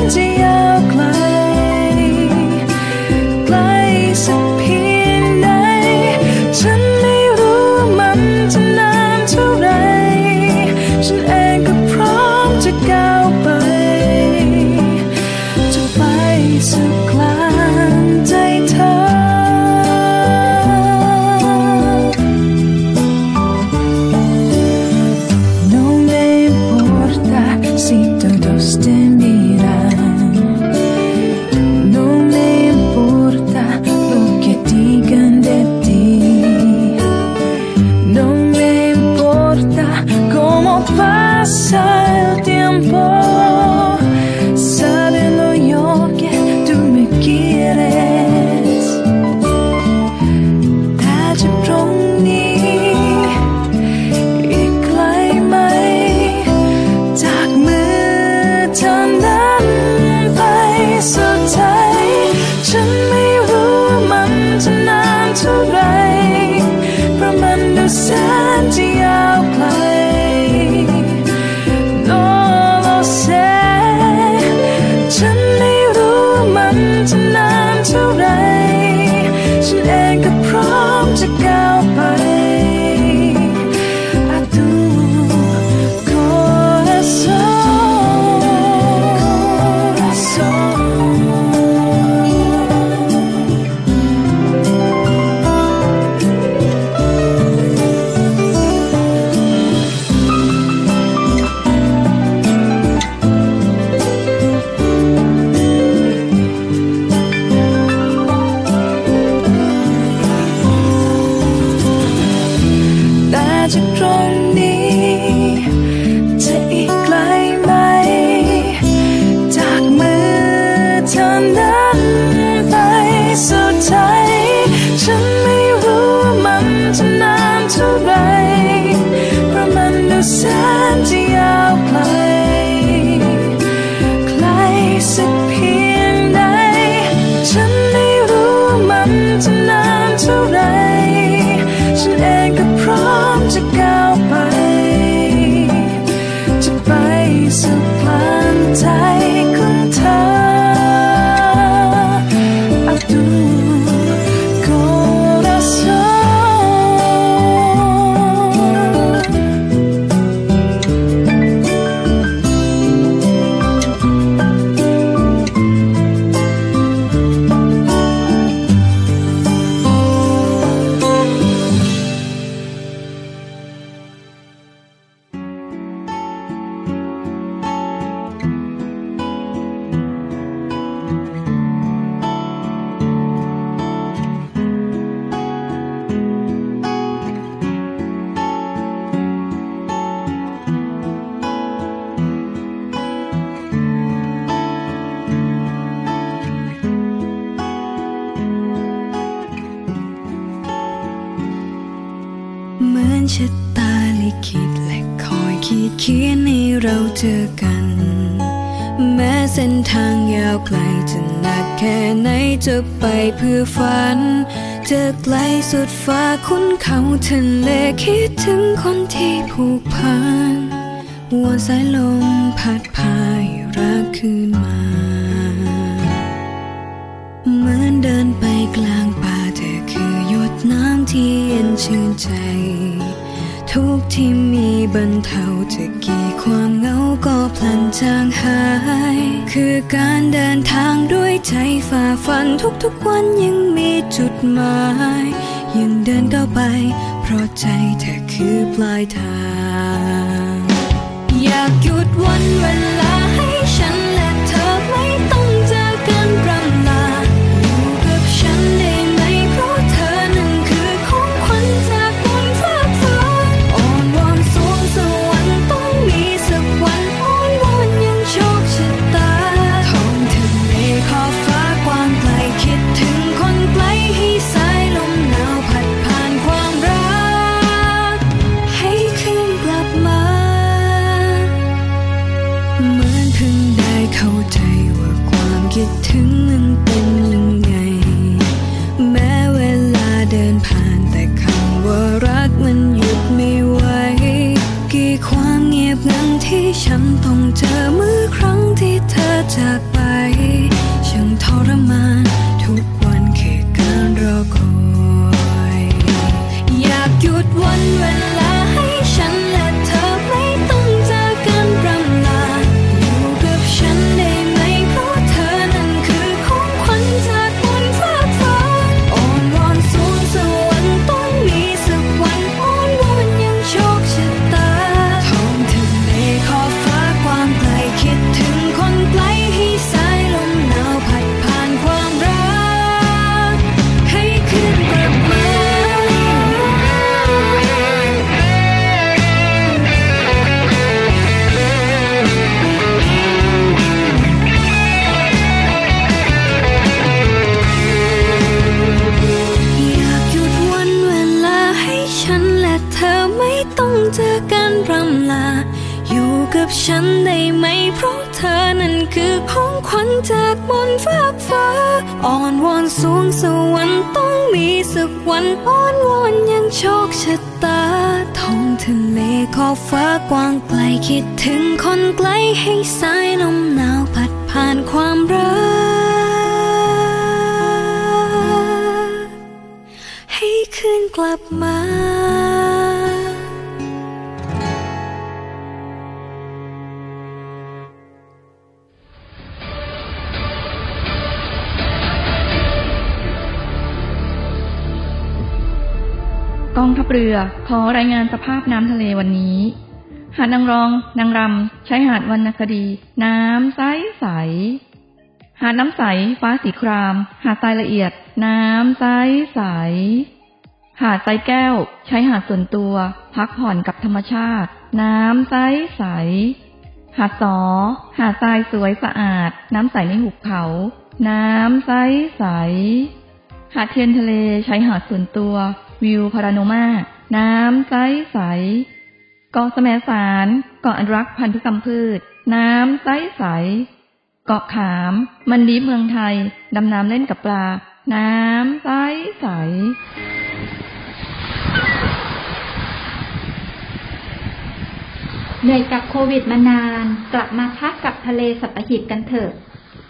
นจะยาวไกล สุดกลางใจเธอNo me importa si todos te miran No me importa lo que digan de ti No me importa cómo pasa el tiempoจะไปเพื่อฝันจะไกลสุดฟ้าคุ้นเขาทะเลคิดถึงคนที่ผูกพันวนสายลมพัดพายรักคืนมาเหมือนเดินไปกลางป่าเธอคือหยดน้ำที่เย็นชื่นใจทุกที่มีบรรเทาจะกี่ความเหงาก็พลันจางหายคือการเดินทางด้วยใจฝ่าฟันทุกๆวันยังมีจุดหมายยังเดินก้าวไปเพราะใจเธอคือปลายทางอยากหยุดวันเวลาให้ฉันและเธอไม่ต้องเจอกันรำลาอยู่กับฉันได้ไหมเพราะเธอนั้นคือของขวัญจากบนฟ้าอ่อนวอนสูงสวรรค์ต้องมีสักวันอ่อนวอนยังโชคชะตาท้องทะเลขอบฟ้ากว้างไกลคิดถึงคนไกลให้สายลมหนาวพัดผ่านความรักให้คืนกลับมาเหมือนเพิ่งได้เข้าใจว่าความคิดถึงนั้นเป็นยังไงแม้เวลาเดินผ่านแต่คำว่ารักมันหยุดไม่ไหวกี่ความเงียบงันที่ฉันต้องเจอเมื่อครั้งที่เธอจากไปช่างทรมานทุกวันแค่การรอคอยอยากหยุดวันเวลาให้ฉันและเธอไม่ต้องเจอกันรำลาอยู่กับฉันได้ไหมเพราะเธอนั้นคือ จากการรำลาอยู่กับฉันได้ไหมเพราะเธอนั้นคือของขวัญจากบนฟากฟ้าอ่อนวอนสูงสวรรค์ต้องมีสักวันอ่อนวอนยังโชคชะตาท้องทะเลขอบฟ้ากว้างไกลคิดถึงคนไกลให้สายลมหนาวพัดผ่านความรักให้คืนกลับมากองทัพเรือขอรายงานสภาพน้ำทะเลวันนี้หาดนางรองนางรำชายหาดวรรณคดีน้ำใสใสหาดน้ำใสฟ้าสีครามหาดทรายละเอียดน้ำใสใสหาดทรายแก้วชายหาดส่วนตัวพักผ่อนกับธรรมชาติน้ำใสใสหาดสอหาดทรายสวยสะอาดน้ำใสในหุบเขาน้ำใสใสหาดเทียนทะเลชายหาดส่วนตัววิวพาราโนมาน้ำใสใสเกาะแสมสารเกาะอนุรักษ์พันธุกรรมพืชน้ำใสใสเกาะขามมันดีเมืองไทยดำน้ำเล่นกับปลาน้ำใสใสเหนื่อยกับโควิดมานานกลับมาพักกับทะเลสัปหิบกันเถอะ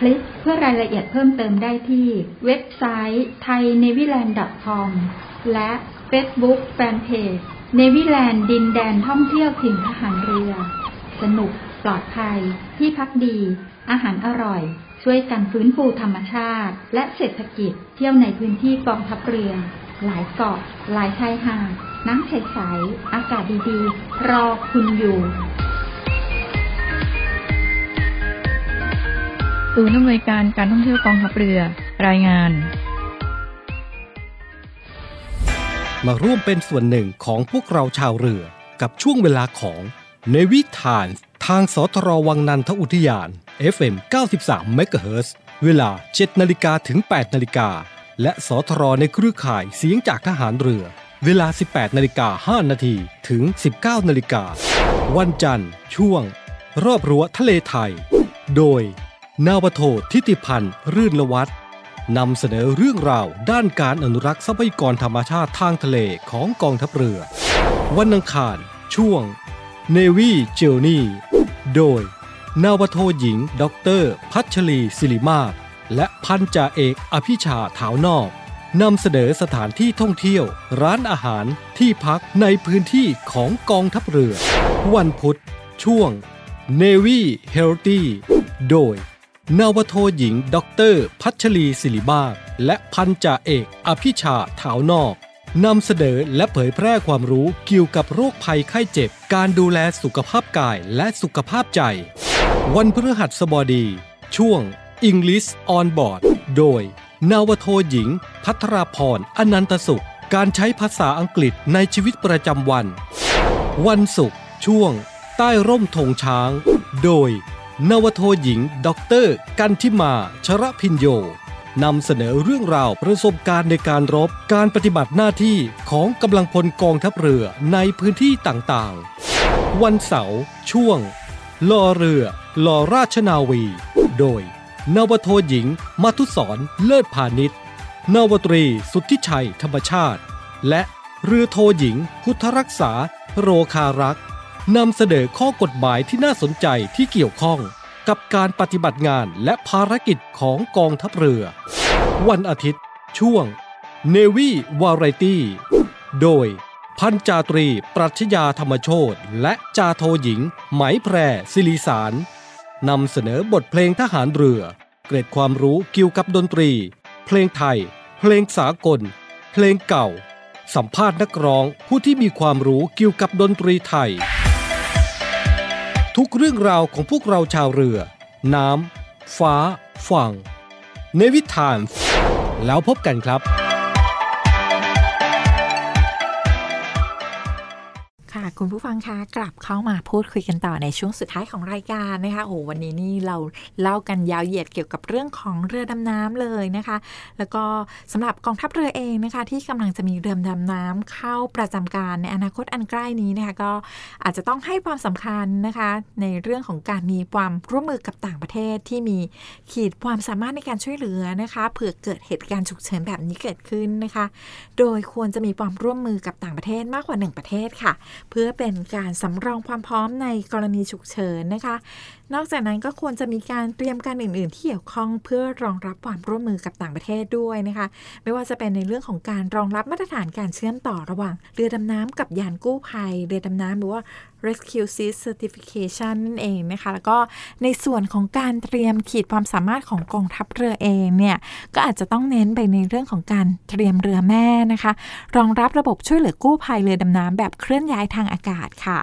คลิกเพื่อรายละเอียดเพิ่มเติมได้ที่เว็บไซต์ thainewiland.com และเฟซบุ๊กแฟนเพจ Newiland ดินแดนท่องเที่ยวถิ่นทหารเรือสนุกปลอดภัยที่พักดีอาหารอร่อยช่วยกันฟื้นฟูธรรมชาติและเศรษฐกิจเที่ยวในพื้นที่กองทัพเรือหลายเกาะหลายชายหาดน้ำใสๆอากาศดีๆรอคุณอยู่ศูนย์อำนวยการการท่องเที่ยวกองทัพเรือรายงานมาร่วมเป็นส่วนหนึ่งของพวกเราชาวเรือกับช่วงเวลาของเนวิทานทางสทรวังนันทอุทยาน FM 93 MHz เวลา 7:00 นถึง 8:00 นและสทรในเครือข่ายเสียงจากทหารเรือเวลา 18:05 นถึง 19:00 นวันจันทร์ช่วงรอบรั้วทะเลไทยโดยนาวโททิติพันธ์รื่นละวัฒน์นำเสนอเรื่องราวด้านการอนุรักษ์ทรัพยากรธรรมชาติทางทะเลของกองทัพเรือวันอังคารช่วง Navy Journey โดยนาวโทหญิงดร.พัชรีศิริมาศและพันจ่าเอกอภิชาถ้าวนอกนำเสนอสถานที่ท่องเที่ยวร้านอาหารที่พักในพื้นที่ของกองทัพเรือวันพุธช่วง Navy Healthy โดยนาวโทหญิงด็อกเตอร์พัชรีศิริมาศและพันจ่าเอกอภิชาถ้าวนอกนำเสนอและเผยแพร่ความรู้เกี่ยวกับโรคภัยไข้เจ็บการดูแลสุขภาพกายและสุขภาพใจวันพฤหัสบดีช่วง English on Board โดยนาวโทหญิงภัทราพรอนันตสุขการใช้ภาษาอังกฤษในชีวิตประจำวันวันศุกร์ช่วงใต้ร่มธงช้างโดยนาวโทหญิงด็อกเตอร์กันทิมาชรพินโยนำเสนอเรื่องราวประสบการณ์ในการรบการปฏิบัติหน้าที่ของกำลังพลกองทัพเรือในพื้นที่ต่างๆวันเสาร์ช่วงลอเรือลอราชนาวีโดยนาวโทหญิงมัทุศรเลิศพานิชนาวตรีสุทธิชัยธรรมชาติและเรือโทหญิงพุทธรักษาโรคารักษ์นำเสนอข้อกฎหมายที่น่าสนใจที่เกี่ยวข้องกับการปฏิบัติงานและภารกิจของกองทัพเรือวันอาทิตย์ช่วง Navy Variety โดยพันจาตรีปรัชญาธรรมโชติและจาโทหญิงไหมแพรศิริสารนำเสนอบทเพลงทหารเรือเกร็ดความรู้เกี่ยวกับดนตรีเพลงไทยเพลงสากลเพลงเก่าสัมภาษณ์นักร้องผู้ที่มีความรู้เกี่ยวกับดนตรีไทย ทุกเรื่องราวของพวกเราชาวเรือน้ำฟ้าฝั่งในวิถีแล้วพบกันครับค่ะคุณผู้ฟังคะกลับเข้ามาพูดคุยกันต่อในช่วงสุดท้ายของรายการนะคะโอ้วันนี้นี่เราเล่ากันยาวเหยียดเกี่ยวกับเรื่องของเรือดำน้ำเลยนะคะแล้วก็สำหรับกองทัพเรือเองนะคะที่กำลังจะมีเรือดำน้ำเข้าประจำการในอนาคตอันใกล้นี้นะคะก็อาจจะต้องให้ความสำคัญนะคะในเรื่องของการมีความร่วมมือกับต่างประเทศที่มีขีดความสามารถในการช่วยเหลือนะคะเผื่อเกิดเหตุการณ์ฉุกเฉินแบบนี้เกิดขึ้นนะคะโดยควรจะมีความร่วมมือกับต่างประเทศมากกว่า1ประเทศค่ะเพื่อเป็นการสำรองความพร้อมในกรณีฉุกเฉินนะคะนอกจากนั้นก็ควรจะมีการเตรียมการอื่นๆที่เกี่ยวข้องเพื่อรองรับความร่วมมือกับต่างประเทศด้วยนะคะไม่ว่าจะเป็นในเรื่องของการรองรับมาตรฐานการเชื่อมต่อระหว่างเรือดำน้ำกับยานกู้ภัยเรือดำน้ำหรือว่า Rescue Sea Certification นั่นเองนะคะแล้วก็ในส่วนของการเตรียมขีดความสามารถของกองทัพเรือเองเนี่ยก็อาจจะต้องเน้นไปในเรื่องของการเตรียมเรือแม่นะคะรองรับระบบช่วยเหลือกู้ภัยเรือดำน้ำแบบเคลื่อนย้ายทางอากาศค่ะ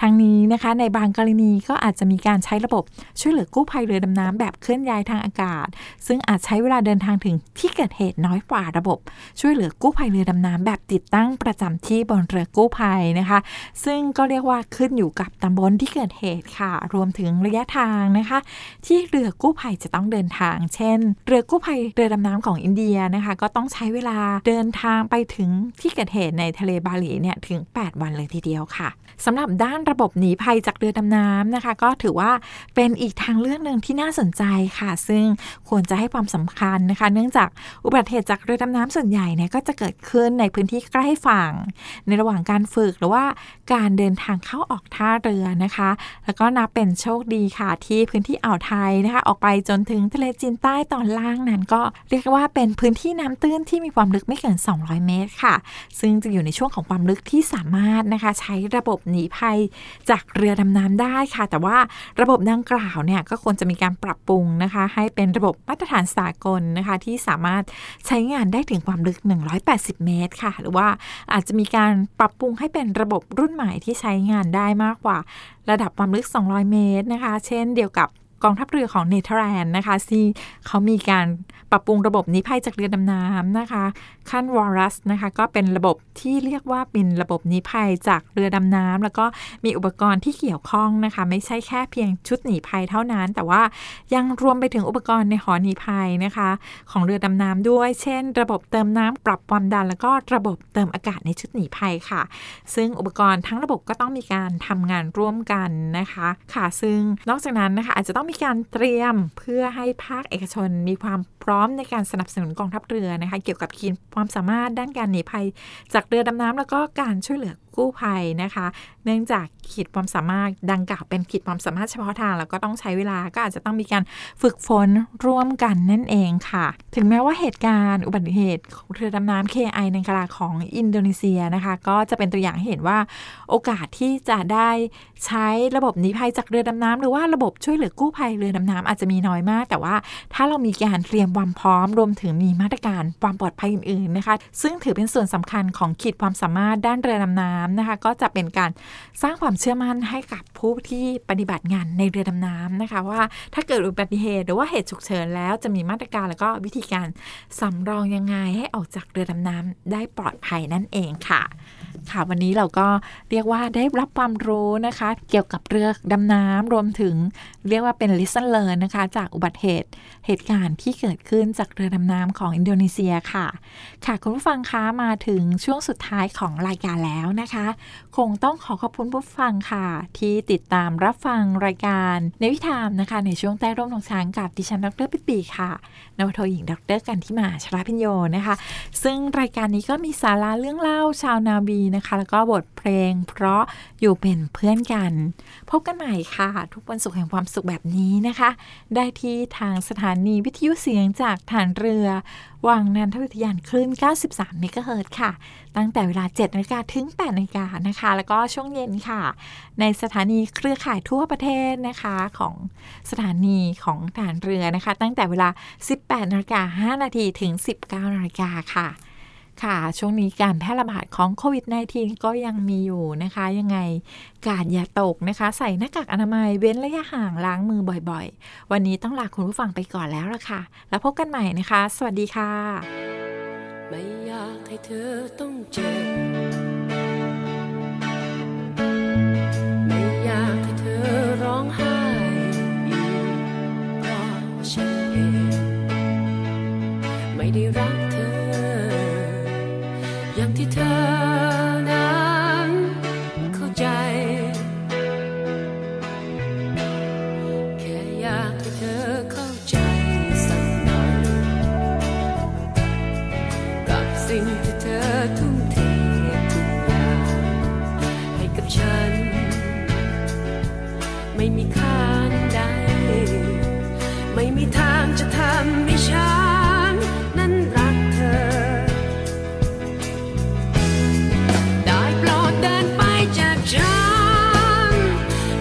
ทางนี้นะคะในบางกรณีก็อาจจะมีการใช้ระบบช่วยเหลือกู้ภัยเรือดำน้ำแบบเคลื่อนย้ายทางอากาศซึ่งอาจใช้เวลาเดินทางถึงที่เกิดเหตุน้อยกว่าระบบช่วยเหลือกู้ภัยเรือดำน้ำแบบติดตั้งประจำที่บนเรือกู้ภัยนะคะซึ่งก็เรียกว่าขึ้นอยู่กับตำบลที่เกิดเหตุค่ะรวมถึงระยะทางนะคะที่เรือกู้ภัยจะต้องเดินทางเช่นเรือกู้ภัยเรือดำน้ำของอินเดียนะคะก็ต้องใช้เวลาเดินทางไปถึงที่เกิดเหตุในทะเลบาหลีเนี่ยถึง8วันเลยทีเดียวค่ะสำหรับด้านระบบหนีภัยจากเรือดำน้ำนะคะก็ถือว่าเป็นอีกทางเลือกหนึ่งที่น่าสนใจค่ะซึ่งควรจะให้ความสำคัญนะคะเนื่องจากอุบัติเหตุจากเรือดำน้ำส่วนใหญ่เนี่ยก็จะเกิดขึ้นในพื้นที่ใกล้ฝั่งในระหว่างการฝึกหรือว่าการเดินทางเข้าออกท่าเรือนะคะแล้วก็นับเป็นโชคดีค่ะที่พื้นที่อ่าวไทยนะคะออกไปจนถึงทะเลจีนใต้ตอนล่างนั้นก็เรียกว่าเป็นพื้นที่น้ำตื้นที่มีความลึกไม่เกิน200เมตรค่ะซึ่งจะอยู่ในช่วงของความลึกที่สามารถนะคะใช้ระบบหนีภัยจากเรือดำน้ำได้ค่ะแต่ว่าระบบดังกล่าวเนี่ยก็ควรจะมีการปรับปรุงนะคะให้เป็นระบบมาตรฐานสากลนะคะที่สามารถใช้งานได้ถึงความลึก180เมตรค่ะหรือว่าอาจจะมีการปรับปรุงให้เป็นระบบรุ่นใหม่ที่ใช้งานได้มากกว่าระดับความลึก200เมตรนะคะเช่นเดียวกับกองทัพเรือของเนเธอร์แลนด์นะคะที่เขามีการปรับปรุงระบบหนีภัยจากเรือดำน้ำนะคะขั้นวอรัสนะคะก็เป็นระบบที่เรียกว่าเป็นระบบหนีภัยจากเรือดำน้ำแล้วก็มีอุปกรณ์ที่เกี่ยวข้องนะคะไม่ใช่แค่เพียงชุดหนีภัยเท่านั้นแต่ว่ายังรวมไปถึงอุปกรณ์ในหอหนีภัยนะคะของเรือดำน้ำด้วยเช่นระบบเติมน้ำปรับความดันแล้วก็ระบบเติมอากาศในชุดหนีภัยค่ะซึ่งอุปกรณ์ทั้งระบบก็ต้องมีการทำงานร่วมกันนะคะค่ะซึ่งนอกจากนั้นนะคะอาจจะต้องมีการเตรียมเพื่อให้ภาคเอกชนมีความพร้อมในการสนับสนุนกองทัพเรือนะคะเกี่ยวกับขีดความสามารถด้านการหนีภัยจากเรือดำน้ำแล้วก็การช่วยเหลือกู้ภัยนะคะเนื่องจากขีดความสามารถดังกล่าวเป็นขีดความสามารถเฉพาะทางแล้วก็ต้องใช้เวลาก็อาจจะต้องมีการฝึกฝนร่วมกันนั่นเองค่ะถึงแม้ว่าเหตุการณ์อุบัติเหตุเรือดำน้ำ KRI ในกลาของอินโดนีเซียนะคะก็จะเป็นตัวอย่างให้เห็นว่าโอกาสที่จะได้ใช้ระบบหนีภัยจากเรือดำน้ำหรือว่าระบบช่วยเหลือกู้ภัยเรือดำน้ำอาจจะมีน้อยมากแต่ว่าถ้าเรามีการเตรียมความพร้อมรวมถึงมีมาตรการความปลอดภัยอื่นๆนะคะซึ่งถือเป็นส่วนสำคัญของขีดความสามารถด้านเรือดำน้ำนะคะก็จะเป็นการสร้างความเชื่อมั่นให้กับผู้ที่ปฏิบัติงานในเรือดำน้ำนะคะว่าถ้าเกิดอุบัติเหตุหรือว่าเหตุฉุกเฉินแล้วจะมีมาตรการแล้วก็วิธีการสำรองยังไงให้ออกจากเรือดำน้ำได้ปลอดภัยนั่นเองค่ะค่ะวันนี้เราก็เรียกว่าได้รับความรู้นะคะเกี่ยวกับเรือดำน้ำรวมถึงเรียกว่าเป็น lesson learn นะคะจากอุบัติเหตุการณ์ที่เกิดขึ้นจากเรือดำน้ำของอินโดนีเซียค่ะค่ะคุณผู้ฟังคะมาถึงช่วงสุดท้ายของรายการแล้วนะคะคงต้องขอขอบคุณผู้ฟังค่ะที่ติดตามรับฟังรายการในวิถีนะคะในช่วงใต้ร่มของช้างกับดิฉันดร.ปิปีค่ะนวโทหญิงดร.กันทิมาชลาพิญโยนะคะซึ่งรายการนี้ก็มีสาระเรื่องเล่าชาวนาวีนะคะแล้วก็บทเพลงเพราะอยู่เป็นเพื่อนกันพบกันใหม่ค่ะทุกวันศุกร์แห่งความสุขแบบนี้นะคะได้ที่ทางสถานีวิทยุเสียงจากฐานเรือวังนันทวิทยานคลื่น93 เมกะเฮิรตซ์ค่ะตั้งแต่เวลา 7:00 นถึง 8:00 นนะคะแล้วก็ช่วงเย็นค่ะในสถานีเครือข่ายทั่วประเทศนะคะของสถานีของฐานเรือนะคะตั้งแต่เวลา 18:05 นถึง 19:00 นค่ะ ค่ะช่วงนี้การแพร่ระบาดของโควิด -19 ก็ยังมีอยู่นะคะยังไงกาดอย่าตกนะคะใส่หน้ากากอนามัยเว้นระยะห่างล้างมือบ่อยๆวันนี้ต้องลาคุณผู้ฟังไปก่อนแล้วล่ะค่ะแล้วพบกันใหม่นะคะสวัสดีค่ะไม่อยากให้เธอต้องเจ็บไม่อยากให้เธอร้องไห้อีกเพราะฉันเองไม่ได้รักเธออย่างที่เธอนั้นเข้าใจแค่อยากให้เธอเข้าใจสักหน่อยกับสิ่งที่เธอทุ่มเททุกอย่างให้กับฉันไม่มีค่าใดไม่มีทางจะทำให้ฉันนั้นรักเธอได้โปรดเดินไปจากฉัน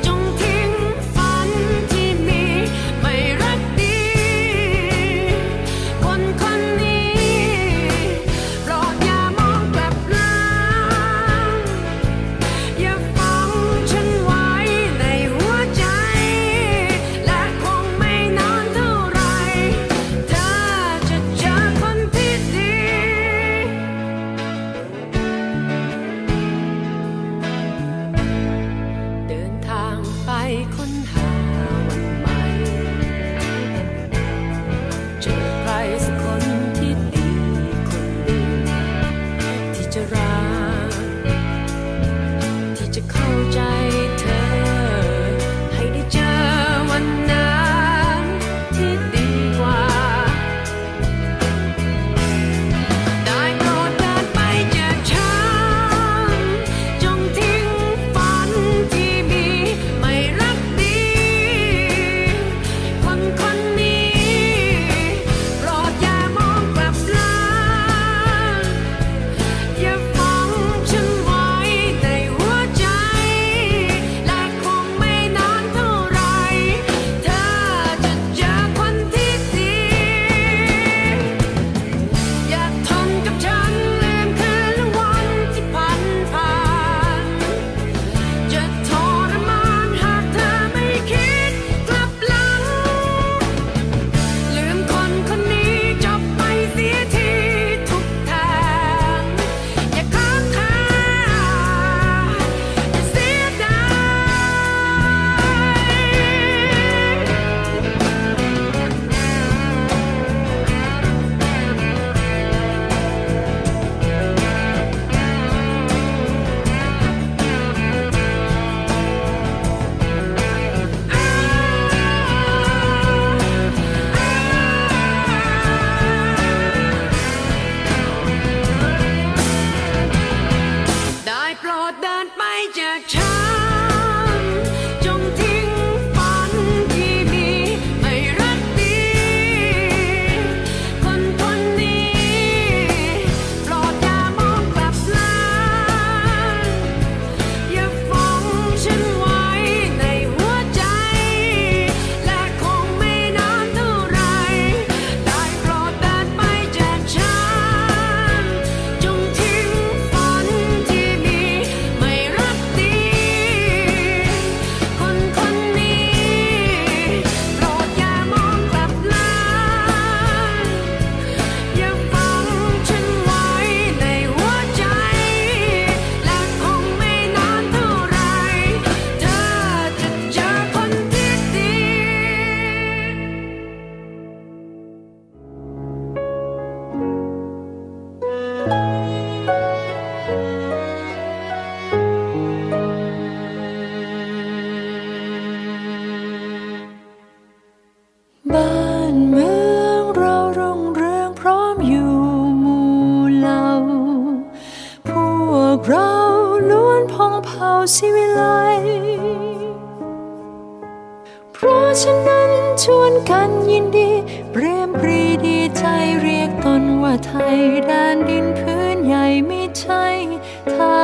ไ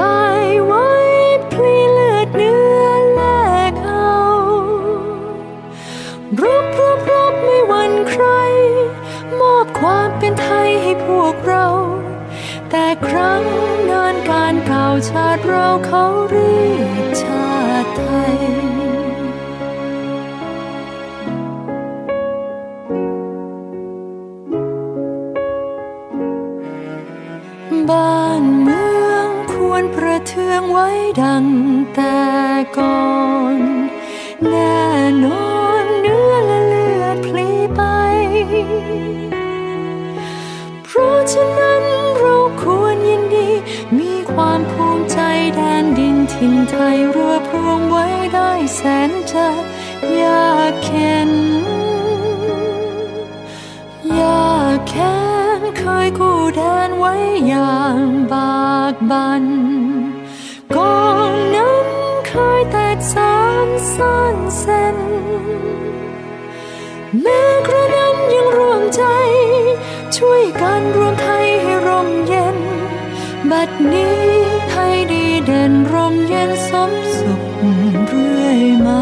ด้ไว้พลีเลือดเนื้อ เขาเรียกชาติไทยบ้านเมืองควรประเทืองไว้ดังแต่ก่อนแน่นอนเนื้อและเลือดพลีไปเพราะฉะนั้นเราควรยินดีมีความภูมิใจแดนดินถิ่นไทยรวบรวมไว้ได้แสนจะยากเข็นยากแค้นเคยกู้แดนไว้อย่างบากบั่นกองน้ำเคยแตกสานซ่อนเส้นแม้กระนั้นยังร่วมใจช่วยกันรวมไทยให้ร่มเย็นบัดนี้ไทยดีเด่นร่มเย็นสมสุขเรื่อยมา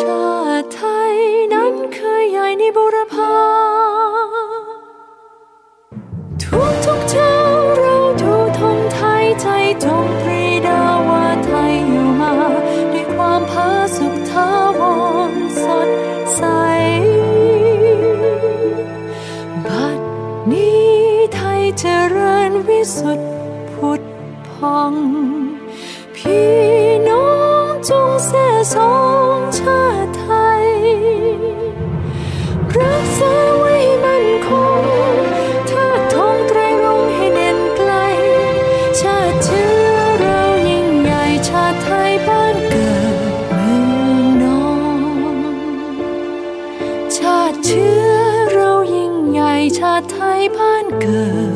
ชาติไทยนั้นเคยใหญ่ในบุรพาทุกเช้าเราทูธงไทยใจจงปรีดาว่าไทยอยู่มาด้วยความผาสุกทาวรสดใสบัดนี้ไทยเจริญวิสุทธิ์ผุดพองพี่น้องจงเสสองชาติไทยรักษาไว้มั่นคงเธอทงไตรรงให้เด่นไกลชาติเชื้อเรายิ่งใหญ่ชาติไทยบ้านเกิดเมืองนอนชาติเชื้อเรายิ่งใหญ่ชาติไทยบ้านเกิด